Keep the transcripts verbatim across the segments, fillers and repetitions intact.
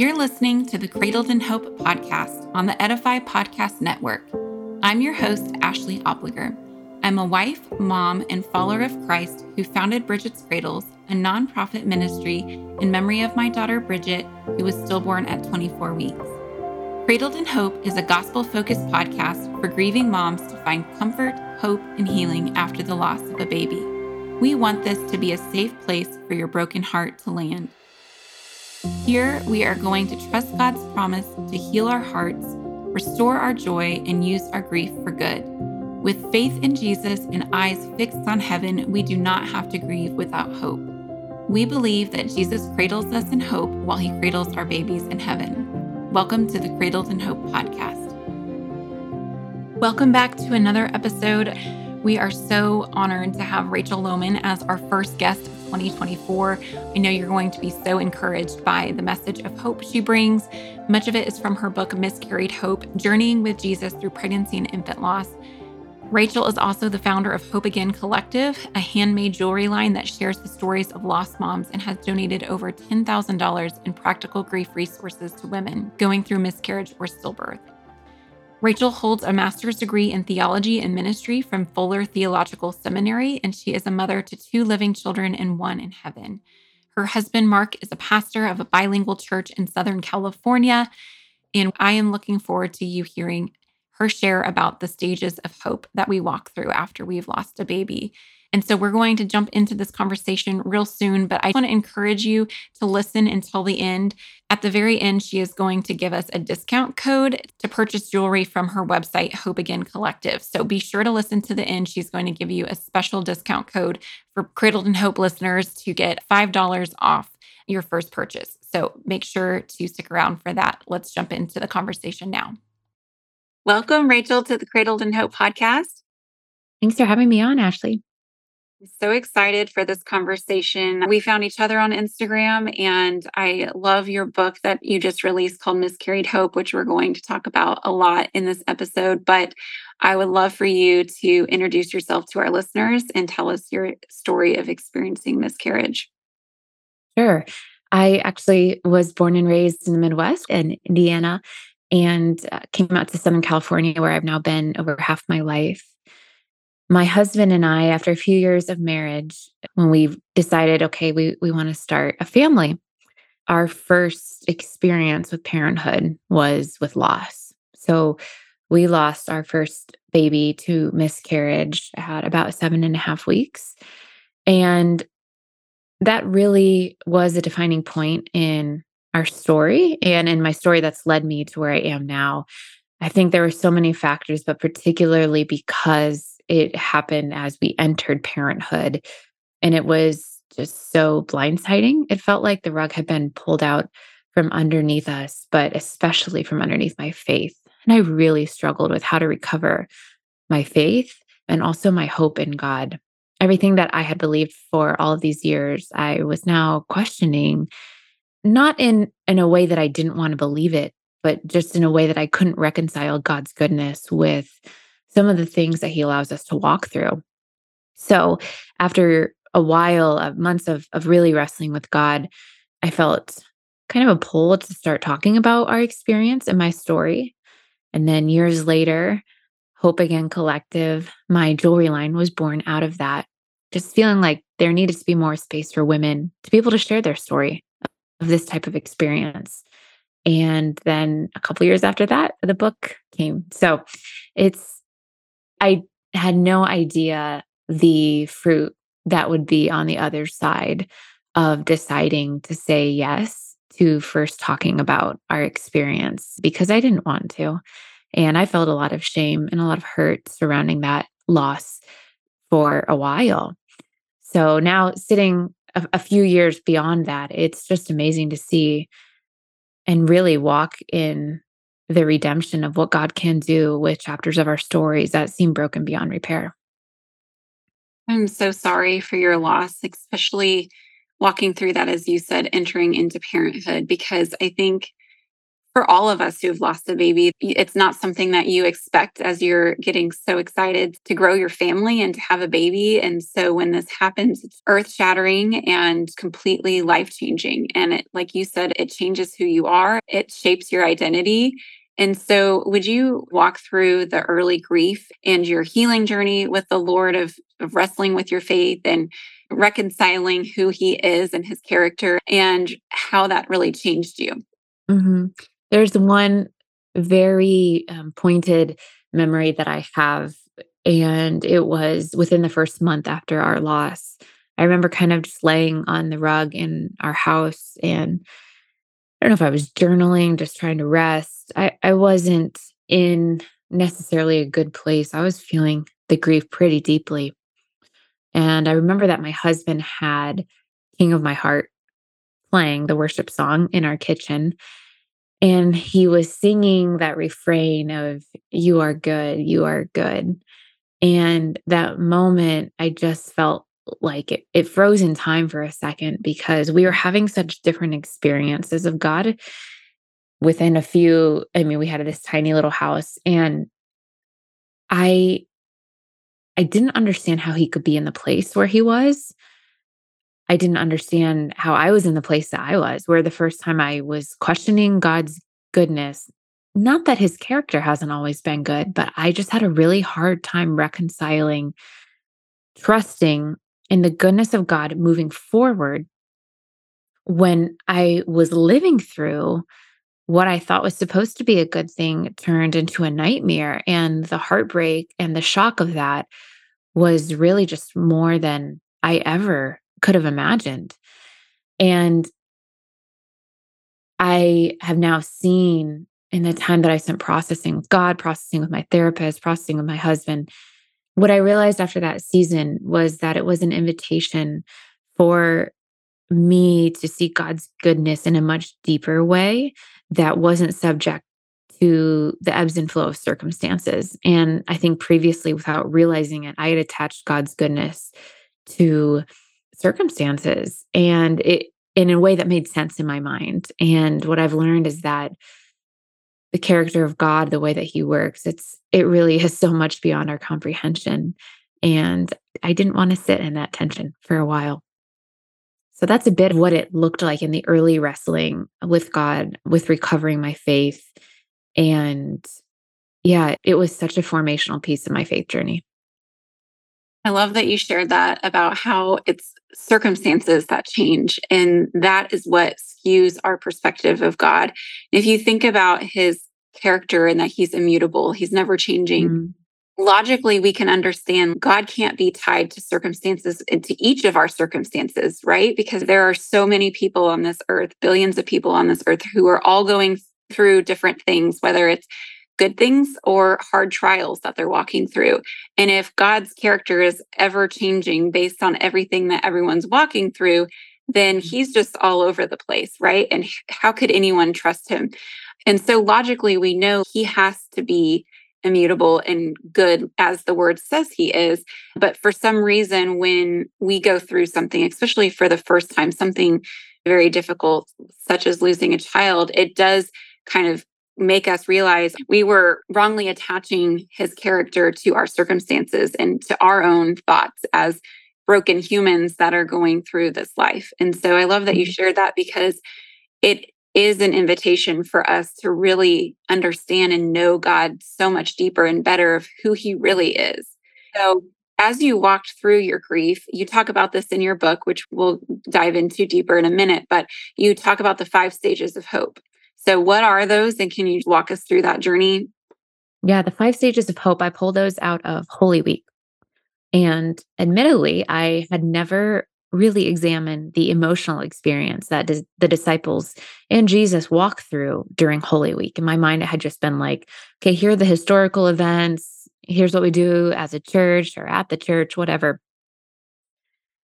You're listening to the Cradled in Hope podcast on the Edify Podcast Network. I'm your host, Ashley Opliger. I'm a wife, mom, and follower of Christ who founded Bridget's Cradles, a nonprofit ministry in memory of my daughter, Bridget, who was stillborn at twenty-four weeks. Cradled in Hope is a gospel-focused podcast for grieving moms to find comfort, hope, and healing after the loss of a baby. We want this to be a safe place for your broken heart to land. Here, we are going to trust God's promise to heal our hearts, restore our joy, and use our grief for good. With faith in Jesus and eyes fixed on heaven, we do not have to grieve without hope. We believe that Jesus cradles us in hope while he cradles our babies in heaven. Welcome to the Cradled in Hope podcast. Welcome back to another episode. We are so honored to have Rachel Lohman as our first guest of twenty twenty-four. I know you're going to be so encouraged by the message of hope she brings. Much of it is from her book, Miscarried Hope, Journeying with Jesus Through Pregnancy and Infant Loss. Rachel is also the founder of Hope Again Collective, a handmade jewelry line that shares the stories of lost moms and has donated over ten thousand dollars in practical grief resources to women going through miscarriage or stillbirth. Rachel holds a master's degree in theology and ministry from Fuller Theological Seminary, and she is a mother to two living children and one in heaven. Her husband, Mark, is a pastor of a bilingual church in Southern California, and I am looking forward to you hearing her share about the stages of hope that we walk through after we've lost a baby. And so we're going to jump into this conversation real soon, but I want to encourage you to listen until the end. At the very end, she is going to give us a discount code to purchase jewelry from her website, Hope Again Collective. So be sure to listen to the end. She's going to give you a special discount code for Cradled in Hope listeners to get five dollars off your first purchase. So make sure to stick around for that. Let's jump into the conversation now. Welcome, Rachel, to the Cradled in Hope podcast. Thanks for having me on, Ashley. So excited for this conversation. We found each other on Instagram, and I love your book that you just released called Miscarried Hope, which we're going to talk about a lot in this episode. But I would love for you to introduce yourself to our listeners and tell us your story of experiencing miscarriage. Sure. I actually was born and raised in the Midwest in Indiana and came out to Southern California, where I've now been over half my life. My husband and I, after a few years of marriage, when we decided, okay, we, we want to start a family, our first experience with parenthood was with loss. So we lost our first baby to miscarriage at about seven and a half weeks. And that really was a defining point in our story and in my story that's led me to where I am now. I think there were so many factors, but particularly because it happened as we entered parenthood, and it was just so blindsiding. It felt like the rug had been pulled out from underneath us, but especially from underneath my faith. And I really struggled with how to recover my faith and also my hope in God. Everything that I had believed for all of these years, I was now questioning, not in, in a way that I didn't want to believe it, but just in a way that I couldn't reconcile God's goodness with some of the things that he allows us to walk through. So after a while of months of, of really wrestling with God, I felt kind of a pull to start talking about our experience and my story. And then years later, Hope Again Collective, my jewelry line, was born out of that, just feeling like there needed to be more space for women to be able to share their story of this type of experience. And then a couple years after that, the book came. So it's I had no idea the fruit that would be on the other side of deciding to say yes to first talking about our experience, because I didn't want to. And I felt a lot of shame and a lot of hurt surrounding that loss for a while. So now, sitting a, a few years beyond that, it's just amazing to see and really walk in the redemption of what God can do with chapters of our stories that seem broken beyond repair. I'm so sorry for your loss, especially walking through that, as you said, entering into parenthood, because I think for all of us who've lost a baby, it's not something that you expect as you're getting so excited to grow your family and to have a baby. And so when this happens, it's earth-shattering and completely life-changing. And it, like you said, it changes who you are. It shapes your identity. And so would you walk through the early grief and your healing journey with the Lord of, of wrestling with your faith and reconciling who he is and his character and how that really changed you? Mm-hmm. There's one very um, pointed memory that I have, and it was within the first month after our loss. I remember kind of just laying on the rug in our house, and I don't know if I was journaling, just trying to rest. I, I wasn't in necessarily a good place. I was feeling the grief pretty deeply. And I remember that my husband had King of My Heart playing, the worship song, in our kitchen. And he was singing that refrain of, "You are good, you are good." And that moment, I just felt like it, it froze in time for a second, because we were having such different experiences of God within a few, I mean, we had this tiny little house, and I, I didn't understand how he could be in the place where he was. I didn't understand how I was in the place that I was, where the first time I was questioning God's goodness. Not that his character hasn't always been good, but I just had a really hard time reconciling, trusting in the goodness of God moving forward when I was living through what I thought was supposed to be a good thing turned into a nightmare. And the heartbreak and the shock of that was really just more than I ever could have imagined. And I have now seen, in the time that I spent processing with God, processing with my therapist, processing with my husband, what I realized after that season was that it was an invitation for me to see God's goodness in a much deeper way that wasn't subject to the ebbs and flow of circumstances. And I think previously, without realizing it, I had attached God's goodness to circumstances, and it in a way that made sense in my mind. And what I've learned is that the character of God, the way that he works, it's it really is so much beyond our comprehension. And I didn't want to sit in that tension for a while. So that's a bit of what it looked like in the early wrestling with God, with recovering my faith. And yeah, it was such a formational piece of my faith journey. I love that you shared that about how it's circumstances that change. And that is what skews our perspective of God. If you think about his character and that he's immutable, he's never changing. Mm-hmm. Logically, we can understand God can't be tied to circumstances and to each of our circumstances, right? Because there are so many people on this earth, billions of people on this earth who are all going through different things, whether it's good things or hard trials that they're walking through. And if God's character is ever changing based on everything that everyone's walking through, then he's just all over the place, right? And how could anyone trust him? And so logically, we know he has to be immutable and good as the word says he is. But for some reason, when we go through something, especially for the first time, something very difficult, such as losing a child, it does kind of make us realize we were wrongly attaching his character to our circumstances and to our own thoughts as broken humans that are going through this life. And so I love that you shared that, because it is an invitation for us to really understand and know God so much deeper and better of who he really is. So as you walked through your grief, you talk about this in your book, which we'll dive into deeper in a minute, but you talk about the five stages of hope. So what are those, and can you walk us through that journey? Yeah, the five stages of hope, I pulled those out of Holy Week. And admittedly, I had never really examined the emotional experience that dis- the disciples and Jesus walked through during Holy Week. In my mind, it had just been like, okay, here are the historical events. Here's what we do as a church or at the church, whatever.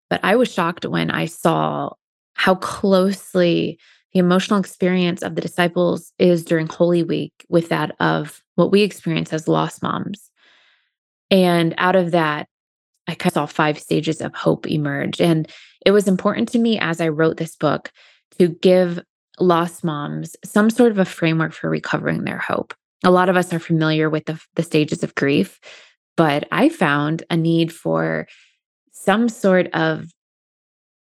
But I was shocked when I saw how closely the emotional experience of the disciples is during Holy Week with that of what we experience as lost moms. And out of that, I kind of saw five stages of hope emerge. And it was important to me as I wrote this book to give lost moms some sort of a framework for recovering their hope. A lot of us are familiar with the, the stages of grief, but I found a need for some sort of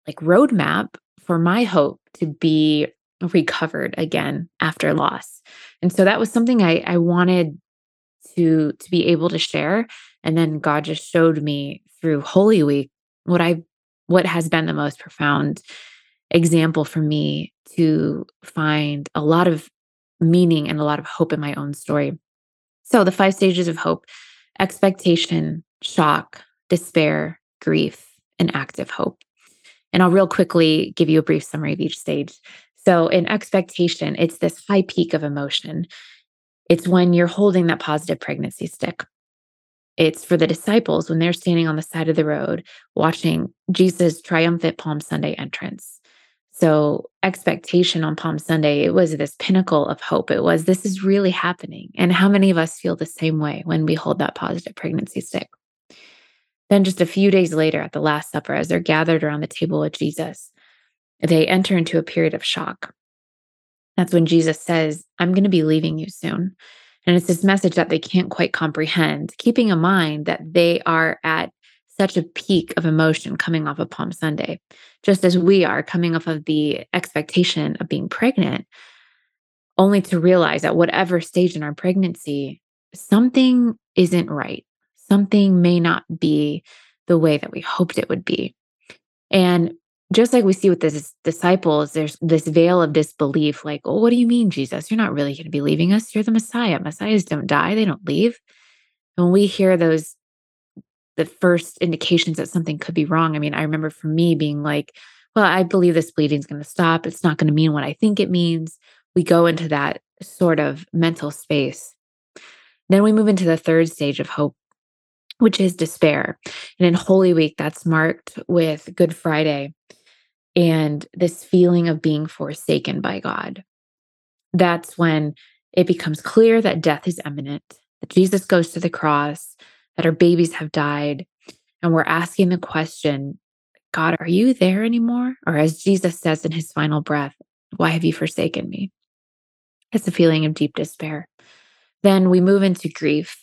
like roadmap for my hope to be recovered again after loss. And so that was something I, I wanted to, to be able to share. And then God just showed me through Holy Week what I what has been the most profound example for me to find a lot of meaning and a lot of hope in my own story. So the five stages of hope: expectation, shock, despair, grief, and active hope. And I'll real quickly give you a brief summary of each stage. So in expectation, it's this high peak of emotion. It's when you're holding that positive pregnancy stick. It's for the disciples when they're standing on the side of the road watching Jesus' triumphant Palm Sunday entrance. So expectation on Palm Sunday, it was this pinnacle of hope. It was, this is really happening. And how many of us feel the same way when we hold that positive pregnancy stick? Then just a few days later at the Last Supper, as they're gathered around the table with Jesus, they enter into a period of shock. That's when Jesus says, I'm going to be leaving you soon. And it's this message that they can't quite comprehend, keeping in mind that they are at such a peak of emotion coming off of Palm Sunday, just as we are coming off of the expectation of being pregnant, only to realize at whatever stage in our pregnancy, something isn't right. Something may not be the way that we hoped it would be. And just like we see with the disciples, there's this veil of disbelief, like, oh, what do you mean, Jesus? You're not really going to be leaving us. You're the Messiah. Messiahs don't die. They don't leave. And when we hear those, the first indications that something could be wrong. I mean, I remember for me being like, well, I believe this bleeding is going to stop. It's not going to mean what I think it means. We go into that sort of mental space. Then we move into the third stage of hope, which is despair. And in Holy Week, that's marked with Good Friday and this feeling of being forsaken by God. That's when it becomes clear that death is imminent, that Jesus goes to the cross, that our babies have died, and we're asking the question, God, are you there anymore? Or as Jesus says in his final breath, why have you forsaken me? It's a feeling of deep despair. Then we move into grief,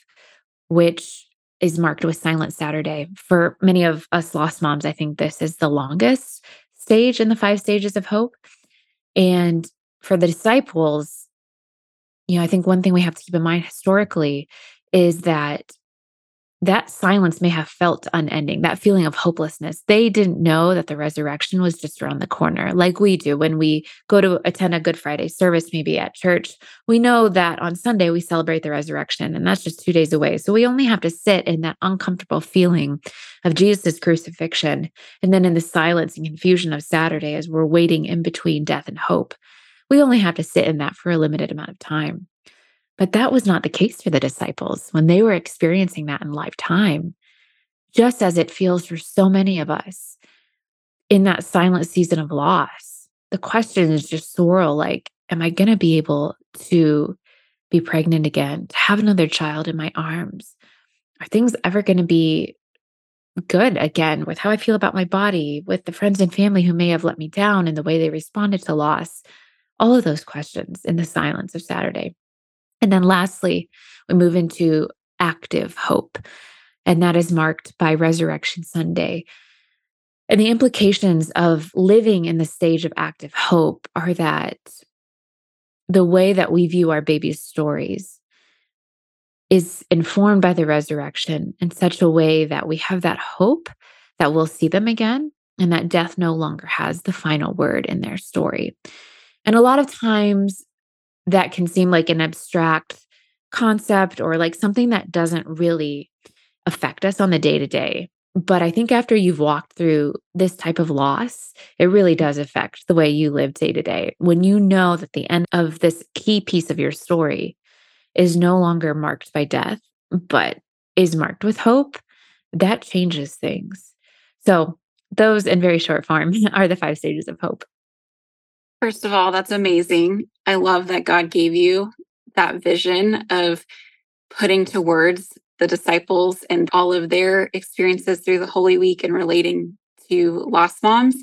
which is marked with Silent Saturday. For many of us lost moms, I think this is the longest stage in the five stages of hope. And for the disciples, you know, I think one thing we have to keep in mind historically is that that silence may have felt unending, that feeling of hopelessness. They didn't know that the resurrection was just around the corner, like we do when we go to attend a Good Friday service, maybe at church. We know that on Sunday we celebrate the resurrection, and that's just two days away. So we only have to sit in that uncomfortable feeling of Jesus' crucifixion. And then in the silence and confusion of Saturday, as we're waiting in between death and hope, we only have to sit in that for a limited amount of time. But that was not the case for the disciples when they were experiencing that in live time, just as it feels for so many of us in that silent season of loss. The questions just swirl, like, am I going to be able to be pregnant again, to have another child in my arms? Are things ever going to be good again with how I feel about my body, with the friends and family who may have let me down and the way they responded to loss? All of those questions in the silence of Saturday. And then lastly, we move into active hope, and that is marked by Resurrection Sunday. And the implications of living in the stage of active hope are that the way that we view our baby's stories is informed by the resurrection in such a way that we have that hope that we'll see them again and that death no longer has the final word in their story. And a lot of times, that can seem like an abstract concept or like something that doesn't really affect us on the day-to-day. But I think after you've walked through this type of loss, it really does affect the way you live day-to-day. When you know that the end of this key piece of your story is no longer marked by death, but is marked with hope, that changes things. So those, in very short form, are the five stages of hope. First of all, that's amazing. I love that God gave you that vision of putting to words the disciples and all of their experiences through the Holy Week and relating to lost moms.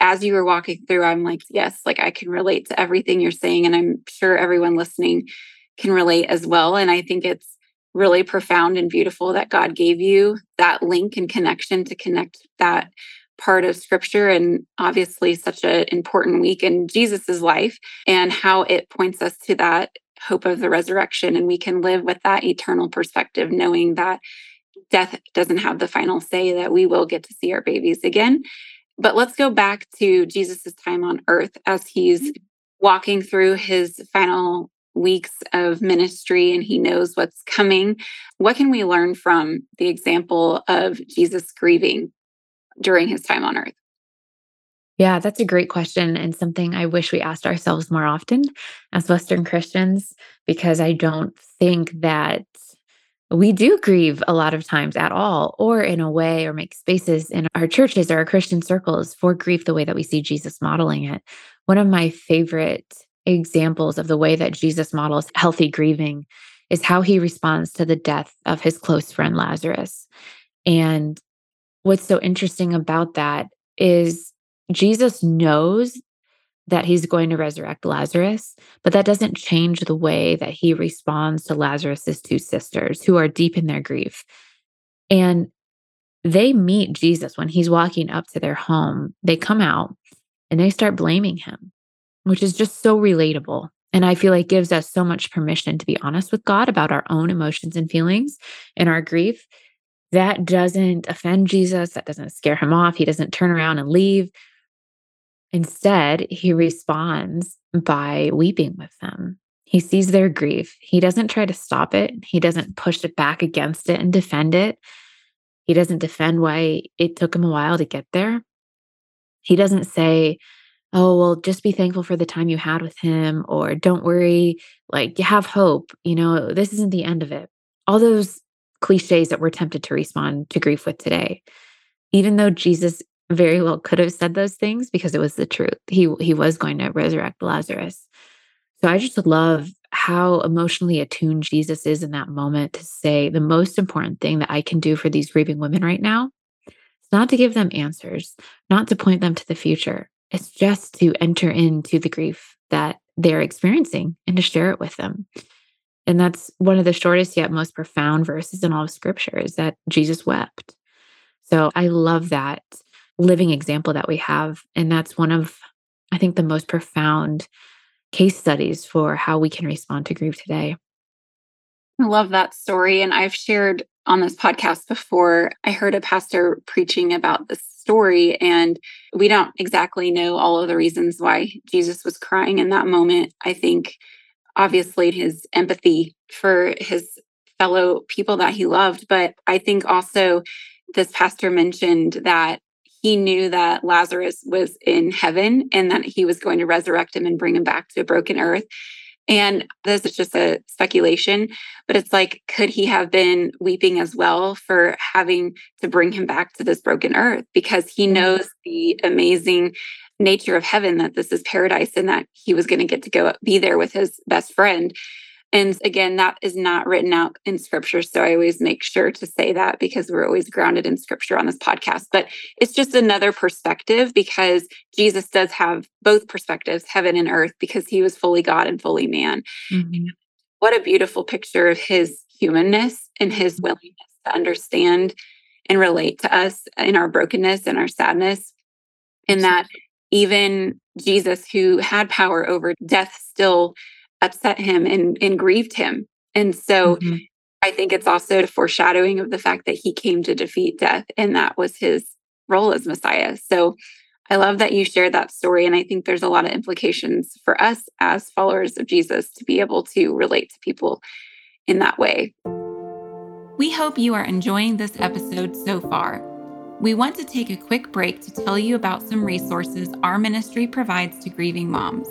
as you were walking through, I'm like, yes, like I can relate to everything you're saying. And I'm sure everyone listening can relate as well. And I think it's really profound and beautiful that God gave you that link and connection to connect that part of scripture, and obviously such an important week in Jesus's life and how it points us to that hope of the resurrection. And we can live with that eternal perspective, knowing that death doesn't have the final say, that we will get to see our babies again. But let's go back to Jesus's time on earth as he's walking through his final weeks of ministry and he knows what's coming. What can we learn from the example of Jesus grieving during his time on earth? Yeah, that's a great question, and something I wish we asked ourselves more often as Western Christians, because I don't think that we do grieve a lot of times at all, or in a way, or make spaces in our churches or our Christian circles for grief the way that we see Jesus modeling it. One of my favorite examples of the way that Jesus models healthy grieving is how he responds to the death of his close friend Lazarus. And what's so interesting about that is Jesus knows that he's going to resurrect Lazarus, but that doesn't change the way that he responds to Lazarus's two sisters who are deep in their grief. And they meet Jesus when he's walking up to their home. They come out and they start blaming him, which is just so relatable. And I feel like gives us so much permission to be honest with God about our own emotions and feelings and our grief. That doesn't offend Jesus. That doesn't scare him off. He doesn't turn around and leave. Instead, he responds by weeping with them. He sees their grief. He doesn't try to stop it. He doesn't push it back against it and defend it. He doesn't defend why it took him a while to get there. He doesn't say, oh, well, just be thankful for the time you had with him, or don't worry, like, you have hope, you know, this isn't the end of it. All those cliches that we're tempted to respond to grief with today. Even though Jesus very well could have said those things because it was the truth. He he was going to resurrect Lazarus. So I just love how emotionally attuned Jesus is in that moment to say, the most important thing that I can do for these grieving women right now is not to give them answers, not to point them to the future. It's just to enter into the grief that they're experiencing and to share it with them. And that's one of the shortest yet most profound verses in all of Scripture, is that Jesus wept. So I love that living example that we have. And that's one of, I think, the most profound case studies for how we can respond to grief today. I love that story. And I've shared on this podcast before, I heard a pastor preaching about this story, and we don't exactly know all of the reasons why Jesus was crying in that moment. I think, obviously, his empathy for his fellow people that he loved. But I think also this pastor mentioned that he knew that Lazarus was in heaven and that he was going to resurrect him and bring him back to a broken earth. And this is just a speculation, but it's like, could he have been weeping as well for having to bring him back to this broken earth? Because he knows the amazing nature of heaven, that this is paradise and that he was going to get to go be there with his best friend. And again, that is not written out in Scripture. So I always make sure to say that because we're always grounded in Scripture on this podcast. But it's just another perspective, because Jesus does have both perspectives, heaven and earth, because he was fully God and fully man. Mm-hmm. What a beautiful picture of his humanness and his willingness to understand and relate to us in our brokenness and our sadness. And that even Jesus, who had power over death, still upset him and, and grieved him. And so mm-hmm. I think it's also a foreshadowing of the fact that he came to defeat death, and that was his role as Messiah. So I love that you shared that story. And I think there's a lot of implications for us as followers of Jesus to be able to relate to people in that way. We hope you are enjoying this episode so far. We want to take a quick break to tell you about some resources our ministry provides to grieving moms.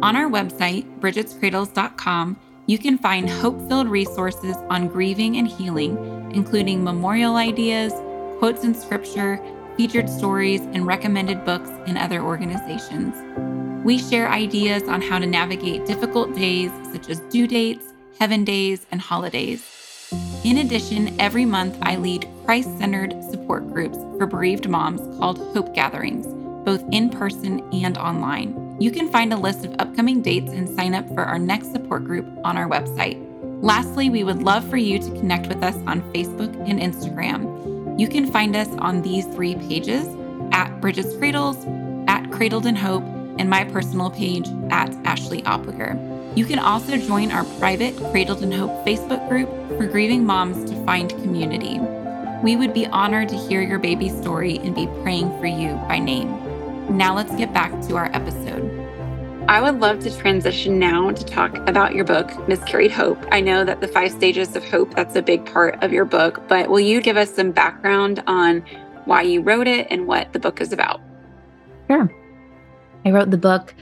On our website, bridgets cradles dot com, you can find hope-filled resources on grieving and healing, including memorial ideas, quotes in Scripture, featured stories, and recommended books and other organizations. We share ideas on how to navigate difficult days, such as due dates, heaven days, and holidays. In addition, every month I lead Christ-centered support groups for bereaved moms called Hope Gatherings, both in person and online. You can find a list of upcoming dates and sign up for our next support group on our website. Lastly, we would love for you to connect with us on Facebook and Instagram. You can find us on these three pages, at Bridget's Cradles, at Cradled in Hope, and my personal page, at Ashley Opliger. You can also join our private Cradled in Hope Facebook group for grieving moms to find community. We would be honored to hear your baby's story and be praying for you by name. Now let's get back to our episode. I would love to transition now to talk about your book, Miscarried Hope. I know that the five stages of hope, that's a big part of your book, but will you give us some background on why you wrote it and what the book is about? Sure. I wrote the book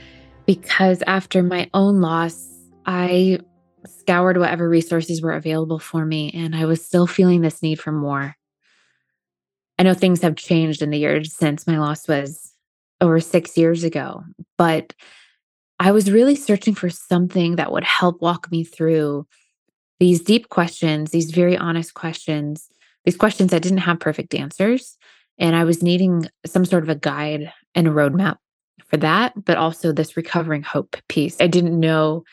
because after my own loss, I scoured whatever resources were available for me, and I was still feeling this need for more. I know things have changed in the years since my loss was over six years ago, but I was really searching for something that would help walk me through these deep questions, these very honest questions, these questions that didn't have perfect answers. And I was needing some sort of a guide and a roadmap for that, but also this recovering hope piece. I didn't know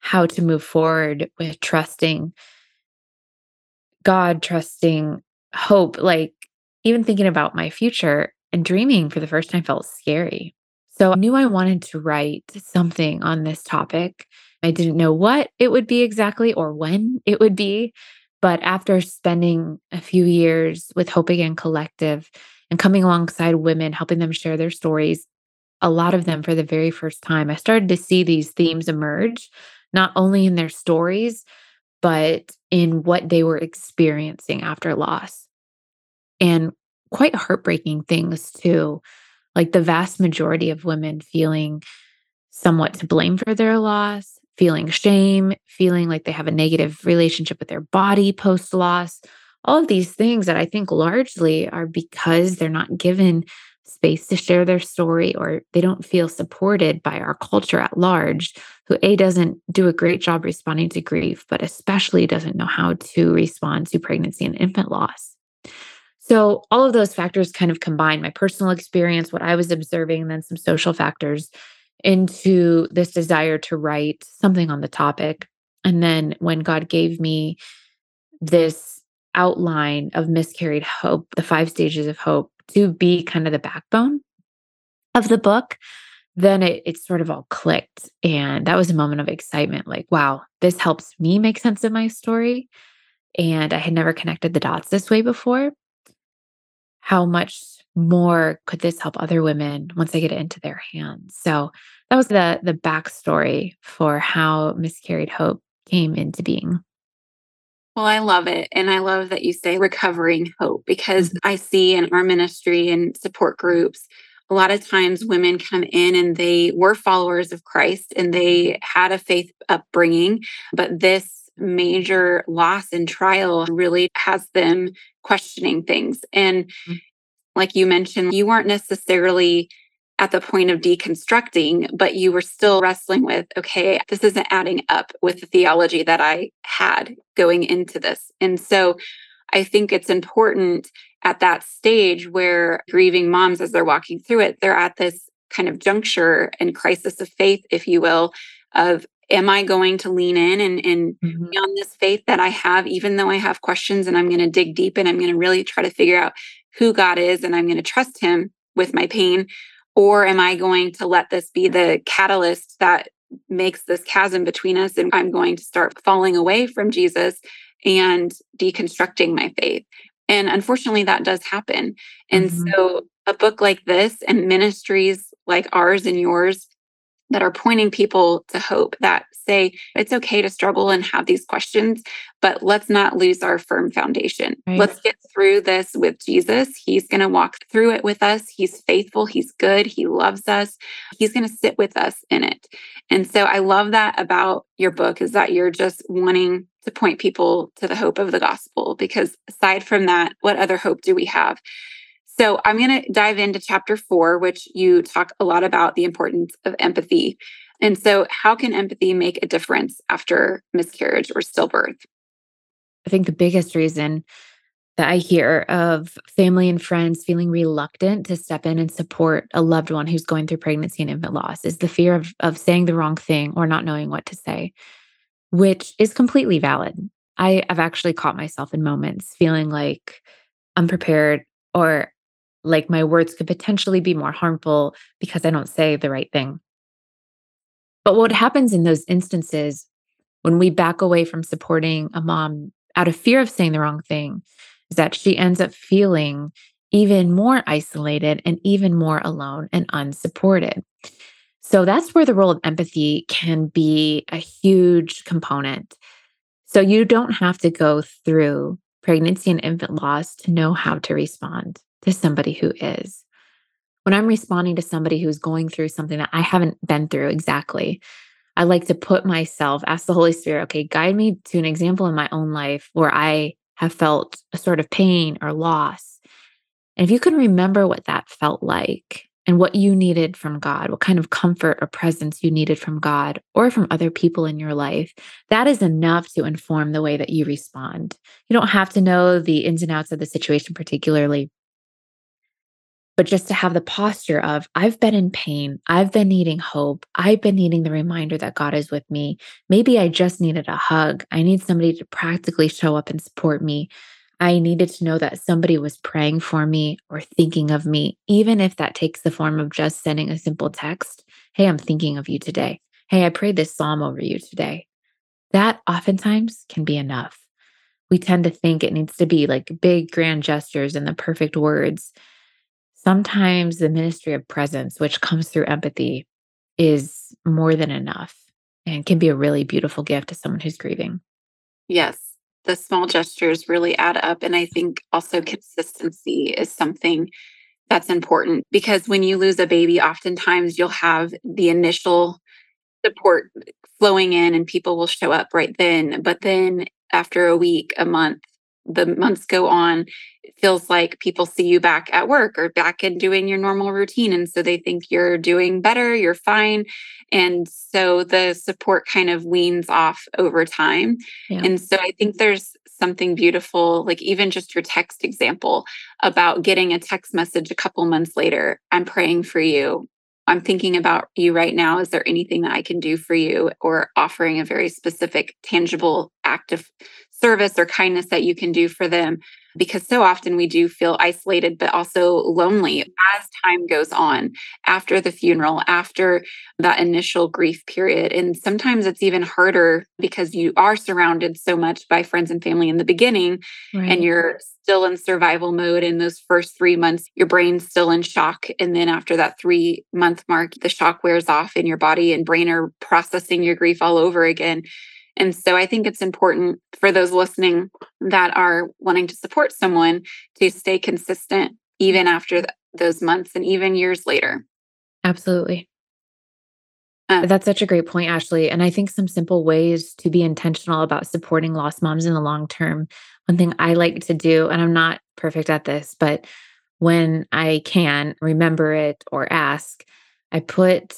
how to move forward with trusting God, trusting hope. Like even thinking about my future and dreaming for the first time felt scary. So I knew I wanted to write something on this topic. I didn't know what it would be exactly or when it would be. But after spending a few years with Hope Again Collective and coming alongside women, helping them share their stories, a lot of them for the very first time, I started to see these themes emerge, not only in their stories, but in what they were experiencing after loss. And quite heartbreaking things too, like the vast majority of women feeling somewhat to blame for their loss, feeling shame, feeling like they have a negative relationship with their body post-loss, all of these things that I think largely are because they're not given space to share their story or they don't feel supported by our culture at large, who A, doesn't do a great job responding to grief, but especially doesn't know how to respond to pregnancy and infant loss. So all of those factors kind of combined my personal experience, what I was observing, and then some social factors into this desire to write something on the topic. And then when God gave me this outline of Miscarried Hope, the five stages of hope, to be kind of the backbone of the book, then it, it sort of all clicked. And that was a moment of excitement, like, wow, this helps me make sense of my story. And I had never connected the dots this way before. How much more could this help other women once they get it into their hands? So that was the, the backstory for how Miscarried Hope came into being. Well, I love it. And I love that you say recovering hope, because mm-hmm. I see in our ministry and support groups, a lot of times women come in and they were followers of Christ and they had a faith upbringing, but this major loss and trial really has them questioning things. And mm-hmm. like you mentioned, you weren't necessarily at the point of deconstructing, but you were still wrestling with, okay, this isn't adding up with the theology that I had going into this. And so I think it's important at that stage where grieving moms, as they're walking through it, they're at this kind of juncture and crisis of faith, if you will, of am I going to lean in and, and mm-hmm. be on this faith that I have, even though I have questions, and I'm going to dig deep and I'm going to really try to figure out who God is, and I'm going to trust him with my pain? Or am I going to let this be the catalyst that makes this chasm between us, and I'm going to start falling away from Jesus and deconstructing my faith? And unfortunately, that does happen. And mm-hmm. so a book like this and ministries like ours and yours that are pointing people to hope, that say it's okay to struggle and have these questions, but let's not lose our firm foundation. Right. Let's get through this with Jesus. He's going to walk through it with us. He's faithful. He's good. He loves us. He's going to sit with us in it. And so I love that about your book, is that you're just wanting to point people to the hope of the gospel, because aside from that, what other hope do we have? So I'm going to dive into chapter four, which you talk a lot about the importance of empathy. And so how can empathy make a difference after miscarriage or stillbirth? I think the biggest reason that I hear of family and friends feeling reluctant to step in and support a loved one who's going through pregnancy and infant loss is the fear of, of saying the wrong thing or not knowing what to say, which is completely valid. I have actually caught myself in moments feeling like I'm unprepared or like my words could potentially be more harmful because I don't say the right thing. But what happens in those instances when we back away from supporting a mom out of fear of saying the wrong thing is that she ends up feeling even more isolated and even more alone and unsupported. So that's where the role of empathy can be a huge component. So you don't have to go through pregnancy and infant loss to know how to respond to somebody who is. When I'm responding to somebody who's going through something that I haven't been through exactly, I like to put myself, ask the Holy Spirit, okay, guide me to an example in my own life where I have felt a sort of pain or loss. And if you can remember what that felt like and what you needed from God, what kind of comfort or presence you needed from God or from other people in your life, that is enough to inform the way that you respond. You don't have to know the ins and outs of the situation particularly, but just to have the posture of, I've been in pain, I've been needing hope, I've been needing the reminder that God is with me. Maybe I just needed a hug. I need somebody to practically show up and support me. I needed to know that somebody was praying for me or thinking of me, even if that takes the form of just sending a simple text. Hey, I'm thinking of you today. Hey, I prayed this psalm over you today. That oftentimes can be enough. We tend to think it needs to be like big, grand gestures and the perfect words. Sometimes the ministry of presence, which comes through empathy, is more than enough and can be a really beautiful gift to someone who's grieving. Yes, the small gestures really add up. And I think also consistency is something that's important, because when you lose a baby, oftentimes you'll have the initial support flowing in and people will show up right then. But then after a week, a month, the months go on, it feels like people see you back at work or back in doing your normal routine. And so they think you're doing better, you're fine. And so the support kind of weans off over time. Yeah. And so I think there's something beautiful, like even just your text example about getting a text message a couple months later, I'm praying for you. I'm thinking about you right now. Is there anything that I can do for you? Or offering a very specific, tangible act of service or kindness that you can do for them. Because so often we do feel isolated, but also lonely as time goes on, after the funeral, after that initial grief period. And sometimes it's even harder because you are surrounded so much by friends and family in the beginning, right, and you're still in survival mode. In those first three months, your brain's still in shock. And then after that three month mark, the shock wears off and your body and brain are processing your grief all over again. And so I think it's important for those listening that are wanting to support someone to stay consistent even after th- those months and even years later. Absolutely. Um, That's such a great point, Ashley. And I think some simple ways to be intentional about supporting lost moms in the long term. One thing I like to do, and I'm not perfect at this, but when I can remember it or ask, I put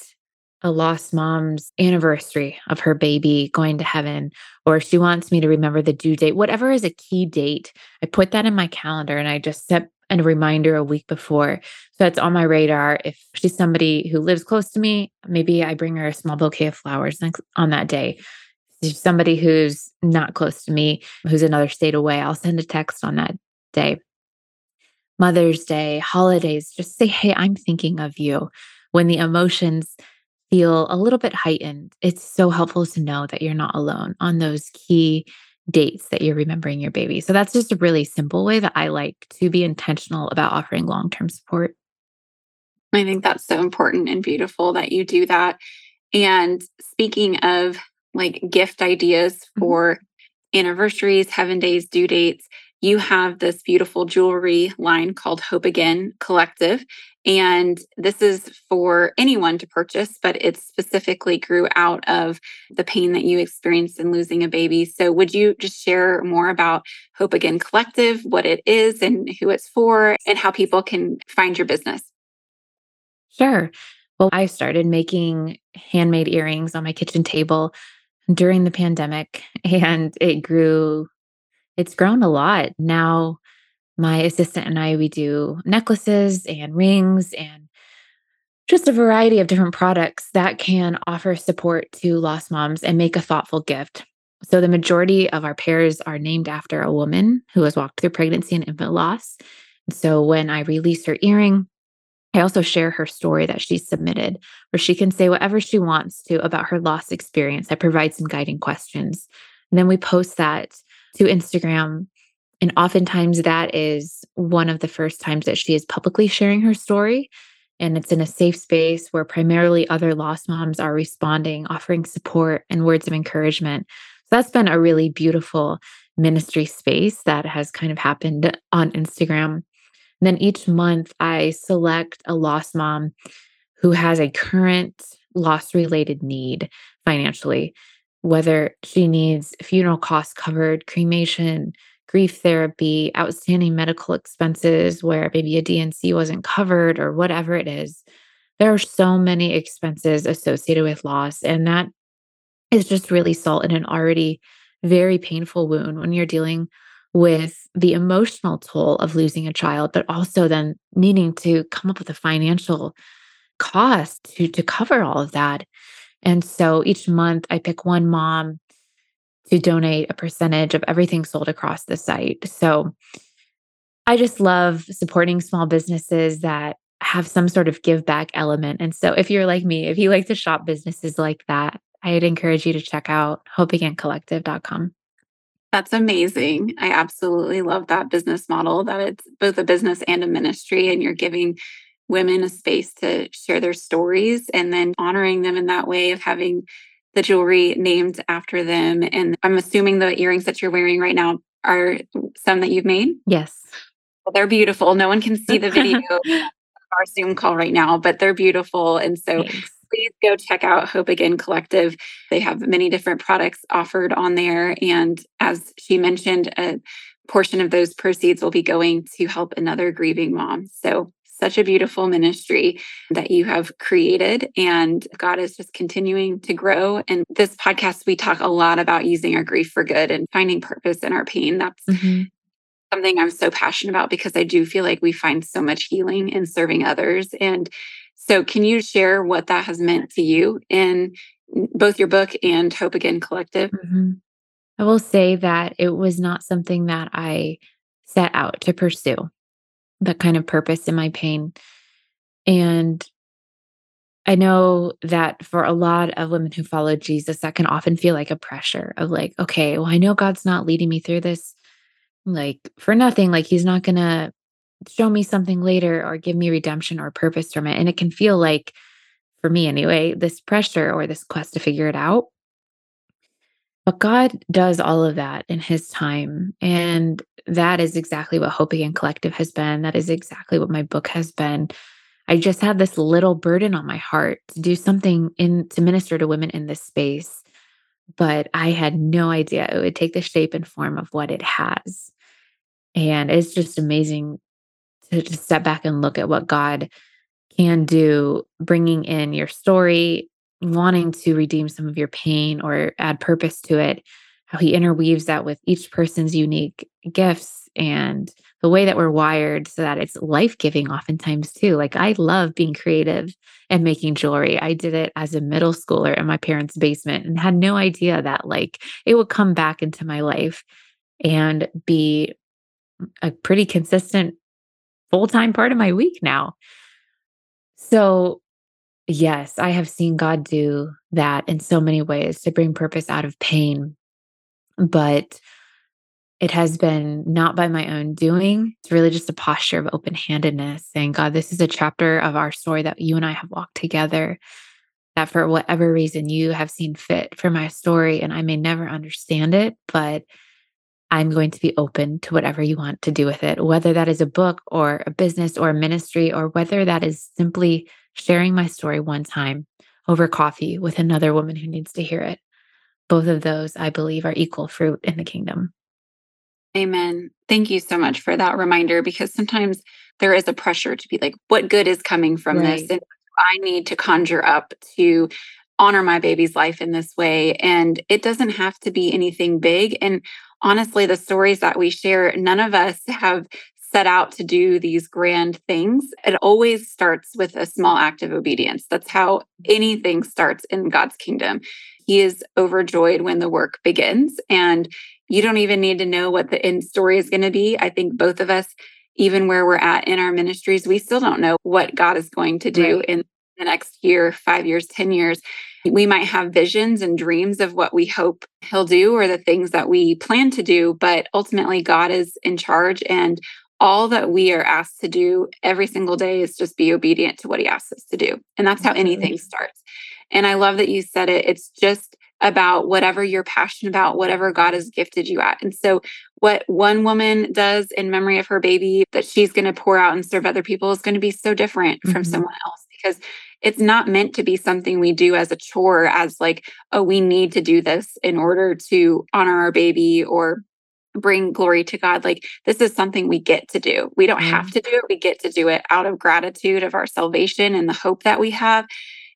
a lost mom's anniversary of her baby going to heaven, or if she wants me to remember the due date, whatever is a key date, I put that in my calendar and I just set a reminder a week before. So it's on my radar. If she's somebody who lives close to me, maybe I bring her a small bouquet of flowers on that day. If she's somebody who's not close to me, who's another state away, I'll send a text on that day. Mother's Day, holidays, just say, hey, I'm thinking of you. When the emotions feel a little bit heightened, it's so helpful to know that you're not alone on those key dates that you're remembering your baby. So that's just a really simple way that I like to be intentional about offering long-term support. I think that's so important and beautiful that you do that. And speaking of like gift ideas for mm-hmm. anniversaries, heaven days, due dates, you have this beautiful jewelry line called Hope Again Collective. And this is for anyone to purchase, but it specifically grew out of the pain that you experienced in losing a baby. So would you just share more about Hope Again Collective, what it is and who it's for, and how people can find your business? Sure. Well, I started making handmade earrings on my kitchen table during the pandemic, and it grew, it's grown a lot. Now my assistant and I, we do necklaces and rings and just a variety of different products that can offer support to lost moms and make a thoughtful gift. So the majority of our pairs are named after a woman who has walked through pregnancy and infant loss. And so when I release her earring, I also share her story that she submitted, where she can say whatever she wants to about her loss experience. I provide some guiding questions. And then we post that to Instagram. And oftentimes that is one of the first times that she is publicly sharing her story. And it's in a safe space where primarily other lost moms are responding, offering support and words of encouragement. So that's been a really beautiful ministry space that has kind of happened on Instagram. And then each month I select a lost mom who has a current loss-related need financially, whether she needs funeral costs covered, cremation, grief therapy, outstanding medical expenses where maybe a D and C wasn't covered or whatever it is. There are so many expenses associated with loss, and that is just really salt in an already very painful wound when you're dealing with the emotional toll of losing a child, but also then needing to come up with a financial cost to, to cover all of that. And so each month I pick one mom to donate a percentage of everything sold across the site. So I just love supporting small businesses that have some sort of give back element. And so if you're like me, if you like to shop businesses like that, I'd encourage you to check out hope again collective dot com. That's amazing. I absolutely love that business model, that it's both a business and a ministry, and you're giving women a space to share their stories and then honoring them in that way of having the jewelry named after them. And I'm assuming the earrings that you're wearing right now are some that you've made? Yes. Well, they're beautiful. No one can see the video of our Zoom call right now, but they're beautiful. And so Thanks. Please go check out Hope Again Collective. They have many different products offered on there. And as she mentioned, a portion of those proceeds will be going to help another grieving mom. So such a beautiful ministry that you have created, and God is just continuing to grow. And this podcast, we talk a lot about using our grief for good and finding purpose in our pain. That's mm-hmm. something I'm so passionate about, because I do feel like we find so much healing in serving others. And so can you share what that has meant to you in both your book and Hope Again Collective? Mm-hmm. I will say that it was not something that I set out to pursue, that kind of purpose in my pain. And I know that for a lot of women who follow Jesus, that can often feel like a pressure of like, okay, well, I know God's not leading me through this, like for nothing, like he's not going to show me something later or give me redemption or purpose from it. And it can feel like, for me anyway, this pressure or this quest to figure it out. But God does all of that in his time. And that is exactly what Hope Again Collective has been. That is exactly what my book has been. I just had this little burden on my heart to do something in to minister to women in this space, but I had no idea it would take the shape and form of what it has. And it's just amazing to just step back and look at what God can do, bringing in your story, wanting to redeem some of your pain or add purpose to it, how he interweaves that with each person's unique gifts and the way that we're wired so that it's life-giving oftentimes too. Like I love being creative and making jewelry. I did it as a middle schooler in my parents' basement and had no idea that like it would come back into my life and be a pretty consistent full-time part of my week now. So yes, I have seen God do that in so many ways to bring purpose out of pain, but it has been not by my own doing. It's really just a posture of open-handedness, saying, God, this is a chapter of our story that you and I have walked together, that for whatever reason you have seen fit for my story, and I may never understand it, but I'm going to be open to whatever you want to do with it, whether that is a book or a business or a ministry, or whether that is simply sharing my story one time over coffee with another woman who needs to hear it. Both of those, I believe, are equal fruit in the kingdom. Amen. Thank you so much for that reminder, because sometimes there is a pressure to be like, what good is coming from right. this? And I need to conjure up to honor my baby's life in this way. And it doesn't have to be anything big. And honestly, the stories that we share, none of us have set out to do these grand things, it always starts with a small act of obedience. That's how anything starts in God's kingdom. He is overjoyed when the work begins, and you don't even need to know what the end story is going to be. I think both of us, even where we're at in our ministries, we still don't know what God is going to do right. in the next year, five years, ten years. We might have visions and dreams of what we hope he'll do or the things that we plan to do, but ultimately God is in charge, and all that we are asked to do every single day is just be obedient to what he asks us to do. And that's how anything starts. And I love that you said it. It's just about whatever you're passionate about, whatever God has gifted you at. And so what one woman does in memory of her baby that she's going to pour out and serve other people is going to be so different mm-hmm. from someone else, because it's not meant to be something we do as a chore, as like, oh, we need to do this in order to honor our baby or bring glory to God. Like, this is something we get to do. We don't have to do it. We get to do it out of gratitude of our salvation and the hope that we have.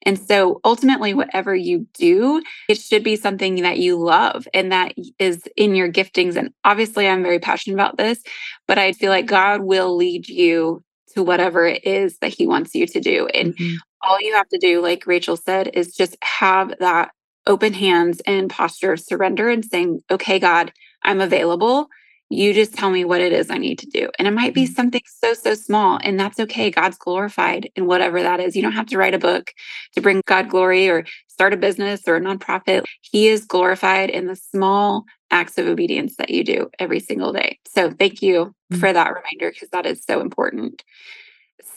And so ultimately, whatever you do, it should be something that you love and that is in your giftings. And obviously, I'm very passionate about this, but I feel like God will lead you to whatever it is that he wants you to do. And mm-hmm. all you have to do, like Rachel said, is just have that open hands and posture of surrender and saying, okay, God, I'm available. You just tell me what it is I need to do. And it might be something so, so small, and that's okay. God's glorified in whatever that is. You don't have to write a book to bring God glory or start a business or a nonprofit. He is glorified in the small acts of obedience that you do every single day. So thank you for that reminder, because that is so important.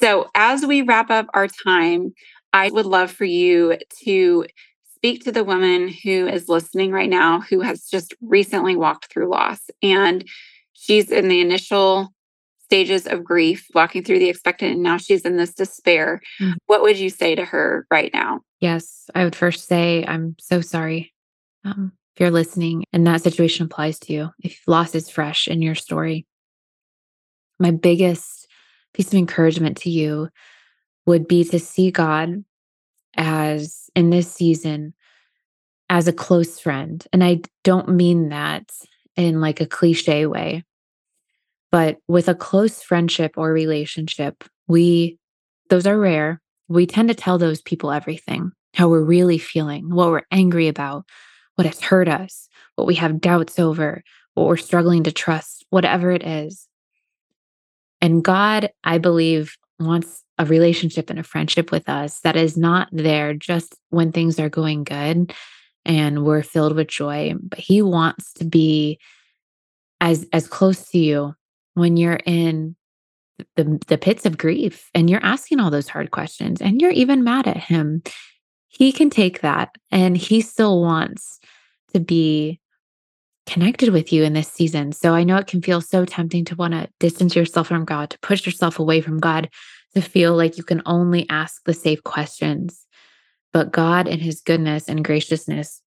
So as we wrap up our time, I would love for you to speak to the woman who is listening right now, who has just recently walked through loss. And she's in the initial stages of grief, walking through the expectant, and now she's in this despair. Mm-hmm. What would you say to her right now? Yes, I would first say, I'm so sorry. Um, if you're listening and that situation applies to you, if loss is fresh in your story, my biggest piece of encouragement to you would be to see God as in this season, as a close friend. And I don't mean that in like a cliche way, but with a close friendship or relationship, we, those are rare. We tend to tell those people everything, how we're really feeling, what we're angry about, what has hurt us, what we have doubts over, what we're struggling to trust, whatever it is. And God, I believe, wants a relationship and a friendship with us that is not there just when things are going good and we're filled with joy, but he wants to be as as close to you when you're in the, the pits of grief and you're asking all those hard questions and you're even mad at him. He can take that, and he still wants to be connected with you in this season. So I know it can feel so tempting to want to distance yourself from God, to push yourself away from God, to feel like you can only ask the safe questions. But God, in his goodness and graciousness,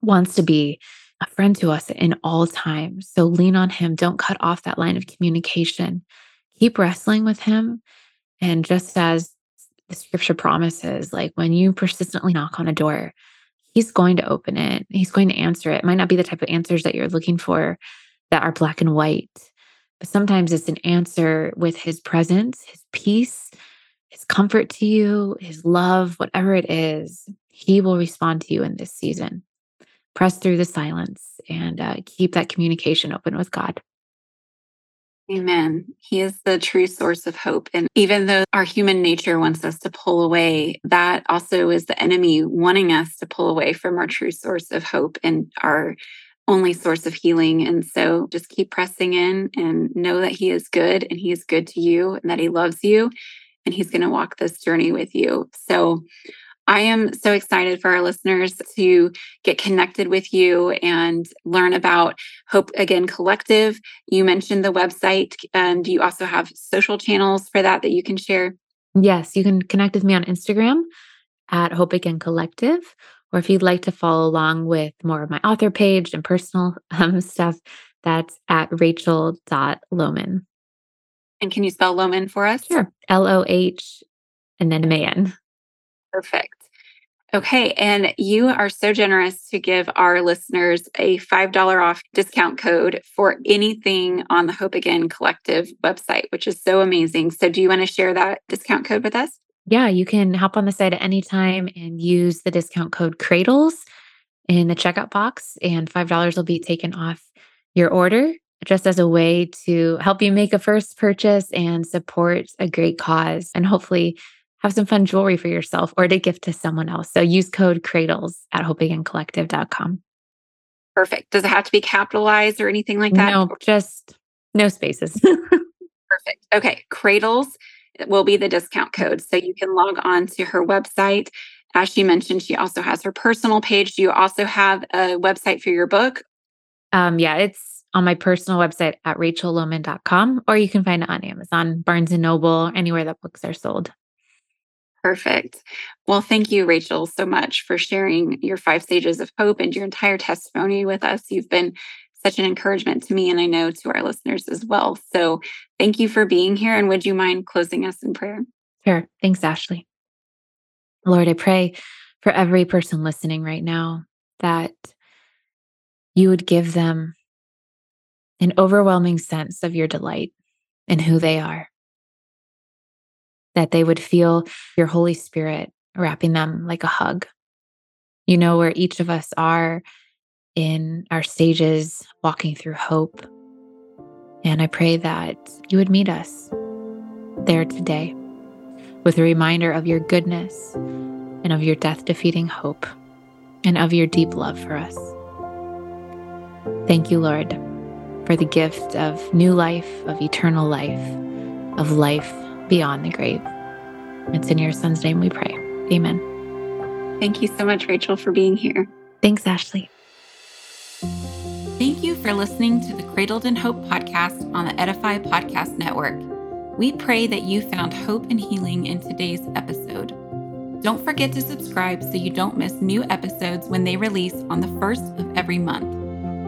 wants to be a friend to us in all times. So lean on him. Don't cut off that line of communication. Keep wrestling with him. And just as the scripture promises, like when you persistently knock on a door, he's going to open it. He's going to answer it. It might not be the type of answers that you're looking for that are black and white, but sometimes it's an answer with his presence, his peace, his comfort to you, his love, whatever it is, he will respond to you in this season. Press through the silence and uh, keep that communication open with God. Amen. He is the true source of hope. And even though our human nature wants us to pull away, that also is the enemy wanting us to pull away from our true source of hope and our only source of healing. And so just keep pressing in and know that he is good and he is good to you and that he loves you and he's going to walk this journey with you. So I am so excited for our listeners to get connected with you and learn about Hope Again Collective. You mentioned the website, and you also have social channels for that that you can share. Yes, you can connect with me on Instagram at Hope Again Collective, or if you'd like to follow along with more of my author page and personal um, stuff, that's at rachel dot lohman. And can you spell Lohman for us? Sure, L O H and then M A N. Perfect. Okay, and you are so generous to give our listeners a five dollars off discount code for anything on the Hope Again Collective website, which is so amazing. So do you want to share that discount code with us? Yeah, you can hop on the site at any time and use the discount code CRADLES in the checkout box, and five dollars will be taken off your order just as a way to help you make a first purchase and support a great cause and hopefully have some fun jewelry for yourself or to gift to someone else. So use code CRADLES at hope again collective dot com. Perfect. Does it have to be capitalized or anything like that? No, just no spaces. Perfect. Okay. CRADLES will be the discount code. So you can log on to her website. As she mentioned, she also has her personal page. Do you also have a website for your book? Um, yeah, it's on my personal website at rachel lohman dot com, or you can find it on Amazon, Barnes and Noble, anywhere that books are sold. Perfect. Well, thank you, Rachel, so much for sharing your five stages of hope and your entire testimony with us. You've been such an encouragement to me, and I know to our listeners as well. So thank you for being here. And would you mind closing us in prayer? Sure. Thanks, Ashley. Lord, I pray for every person listening right now that you would give them an overwhelming sense of your delight in who they are, that they would feel your Holy Spirit wrapping them like a hug. You know where each of us are in our stages, walking through hope. And I pray that you would meet us there today with a reminder of your goodness and of your death-defeating hope and of your deep love for us. Thank you, Lord, for the gift of new life, of eternal life, of life beyond the grave. It's in your Son's name we pray. Amen. Thank you so much, Rachel, for being here. Thanks, Ashley. Thank you for listening to the Cradled in Hope podcast on the Edify Podcast Network. We pray that you found hope and healing in today's episode. Don't forget to subscribe so you don't miss new episodes when they release on the first of every month.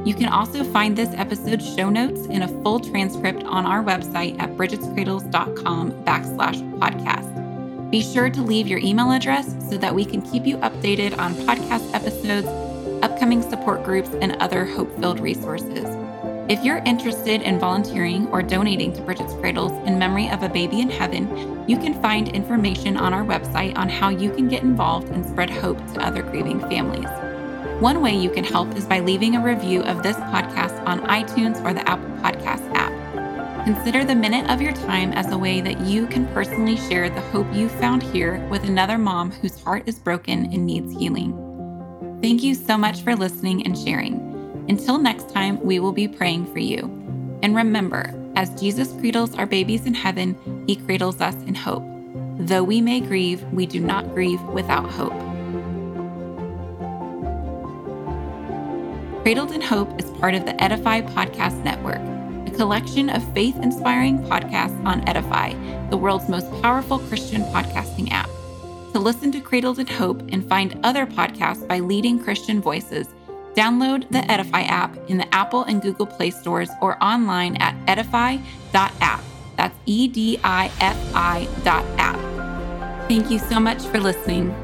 You can also find this episode's show notes and a full transcript on our website at bridget's cradles dot com backslash podcast. Be sure to leave your email address so that we can keep you updated on podcast episodes, upcoming support groups, and other hope-filled resources. If you're interested in volunteering or donating to Bridget's Cradles in memory of a baby in heaven, you can find information on our website on how you can get involved and spread hope to other grieving families. One way you can help is by leaving a review of this podcast on iTunes or the Apple Podcast app. Consider the minute of your time as a way that you can personally share the hope you found here with another mom whose heart is broken and needs healing. Thank you so much for listening and sharing. Until next time, we will be praying for you. And remember, as Jesus cradles our babies in heaven, he cradles us in hope. Though we may grieve, we do not grieve without hope. Cradled in Hope is part of the Edify Podcast Network, a collection of faith-inspiring podcasts on Edify, the world's most powerful Christian podcasting app. To listen to Cradled in Hope and find other podcasts by leading Christian voices, download the Edify app in the Apple and Google Play stores or online at edify dot app. That's E D I F I dot app. Thank you so much for listening.